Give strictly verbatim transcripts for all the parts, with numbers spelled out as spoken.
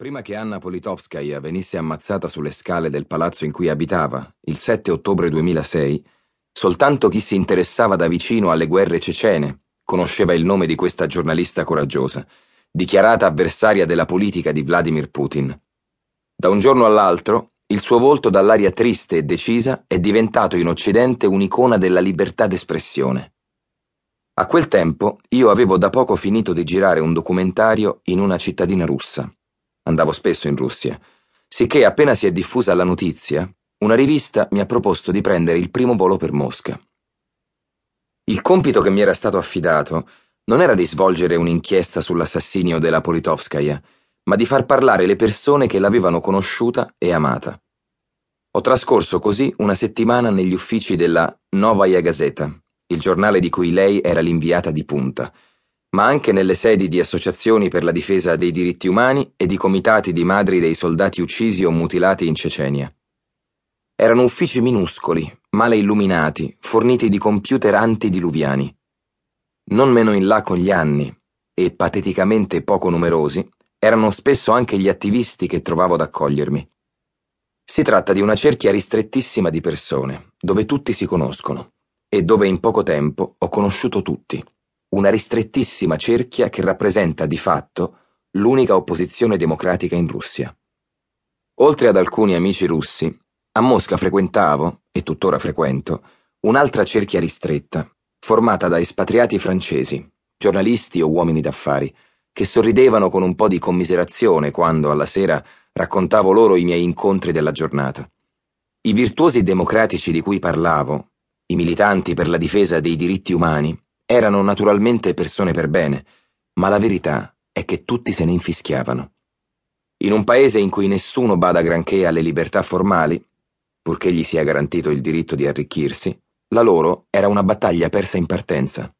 Prima che Anna Politkovskaya venisse ammazzata sulle scale del palazzo in cui abitava, il sette ottobre duemilasei, soltanto chi si interessava da vicino alle guerre cecene conosceva il nome di questa giornalista coraggiosa, dichiarata avversaria della politica di Vladimir Putin. Da un giorno all'altro, il suo volto dall'aria triste e decisa è diventato in Occidente un'icona della libertà d'espressione. A quel tempo io avevo da poco finito di girare un documentario in una cittadina russa. Andavo spesso in Russia, sicché appena si è diffusa la notizia, una rivista mi ha proposto di prendere il primo volo per Mosca. Il compito che mi era stato affidato non era di svolgere un'inchiesta sull'assassinio della Politkovskaya, ma di far parlare le persone che l'avevano conosciuta e amata. Ho trascorso così una settimana negli uffici della Novaya Gazeta, il giornale di cui lei era l'inviata di punta, ma anche nelle sedi di associazioni per la difesa dei diritti umani e di comitati di madri dei soldati uccisi o mutilati in Cecenia. Erano uffici minuscoli, male illuminati, forniti di computer antidiluviani. Non meno in là con gli anni, e pateticamente poco numerosi, erano spesso anche gli attivisti che trovavo ad accogliermi. Si tratta di una cerchia ristrettissima di persone, dove tutti si conoscono, e dove in poco tempo ho conosciuto tutti. Una ristrettissima cerchia che rappresenta di fatto l'unica opposizione democratica in Russia. Oltre ad alcuni amici russi, a Mosca frequentavo, e tuttora frequento, un'altra cerchia ristretta, formata da espatriati francesi, giornalisti o uomini d'affari, che sorridevano con un po' di commiserazione quando, alla sera, raccontavo loro i miei incontri della giornata. I virtuosi democratici di cui parlavo, i militanti per la difesa dei diritti umani, erano naturalmente persone per bene, ma la verità è che tutti se ne infischiavano. In un paese in cui nessuno bada granché alle libertà formali, purché gli sia garantito il diritto di arricchirsi, la loro era una battaglia persa in partenza.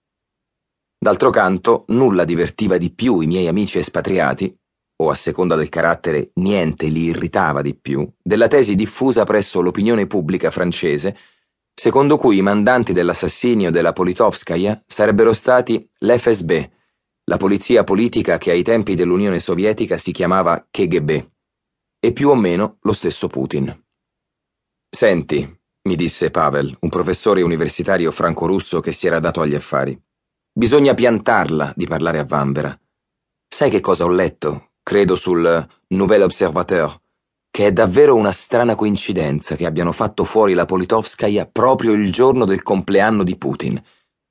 D'altro canto, nulla divertiva di più i miei amici espatriati, o a seconda del carattere niente li irritava di più, della tesi diffusa presso l'opinione pubblica francese secondo cui i mandanti dell'assassinio della Politkovskaya sarebbero stati l'F S B, la polizia politica che ai tempi dell'Unione Sovietica si chiamava K G B, e più o meno lo stesso Putin. «Senti», mi disse Pavel, un professore universitario franco-russo che si era dato agli affari, «bisogna piantarla di parlare a vanvera. Sai che cosa ho letto, credo sul Nouvel Observateur?» Che è davvero una strana coincidenza che abbiano fatto fuori la Politkovskaya proprio il giorno del compleanno di Putin.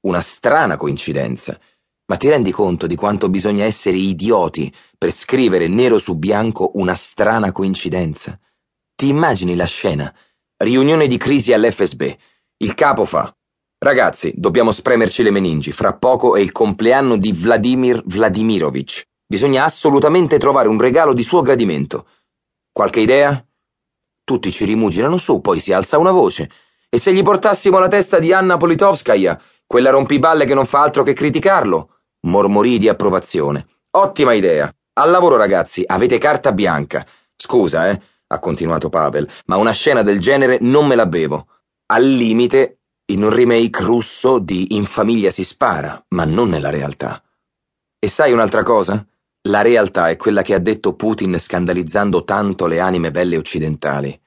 Una strana coincidenza. Ma ti rendi conto di quanto bisogna essere idioti per scrivere nero su bianco una strana coincidenza? Ti immagini la scena? Riunione di crisi all'F S B. Il capo fa: «Ragazzi, dobbiamo spremerci le meningi. Fra poco è il compleanno di Vladimir Vladimirovich. Bisogna assolutamente trovare un regalo di suo gradimento. Qualche idea?» Tutti ci rimuginano su, poi si alza una voce. «E se gli portassimo la testa di Anna Politkovskaya, quella rompiballe che non fa altro che criticarlo?» Mormorì di approvazione. «Ottima idea! Al lavoro, ragazzi, avete carta bianca. Scusa, eh, ha continuato Pavel, ma una scena del genere non me la bevo. Al limite, in un remake russo di In famiglia si spara, ma non nella realtà. E sai un'altra cosa? La realtà è quella che ha detto Putin scandalizzando tanto le anime belle occidentali.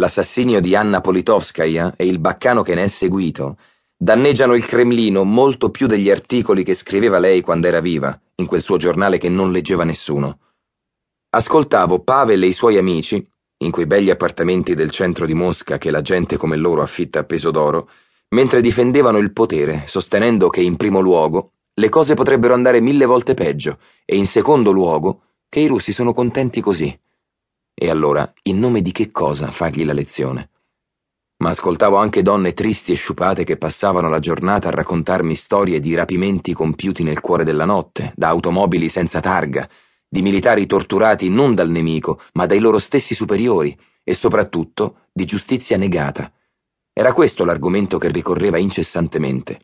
L'assassinio di Anna Politkovskaya e il baccano che ne è seguito danneggiano il Cremlino molto più degli articoli che scriveva lei quando era viva, in quel suo giornale che non leggeva nessuno. Ascoltavo Pavel e i suoi amici, in quei begli appartamenti del centro di Mosca che la gente come loro affitta a peso d'oro, mentre difendevano il potere, sostenendo che in primo luogo le cose potrebbero andare mille volte peggio e, in secondo luogo, che i russi sono contenti così. E allora, in nome di che cosa fargli la lezione? Ma ascoltavo anche donne tristi e sciupate che passavano la giornata a raccontarmi storie di rapimenti compiuti nel cuore della notte, da automobili senza targa, di militari torturati non dal nemico, ma dai loro stessi superiori e, soprattutto, di giustizia negata. Era questo l'argomento che ricorreva incessantemente.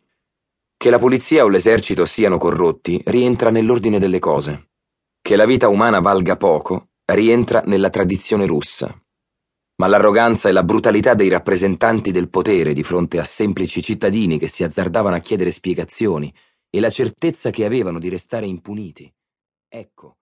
Che la polizia o l'esercito siano corrotti rientra nell'ordine delle cose. Che la vita umana valga poco rientra nella tradizione russa. Ma l'arroganza e la brutalità dei rappresentanti del potere di fronte a semplici cittadini che si azzardavano a chiedere spiegazioni e la certezza che avevano di restare impuniti. Ecco.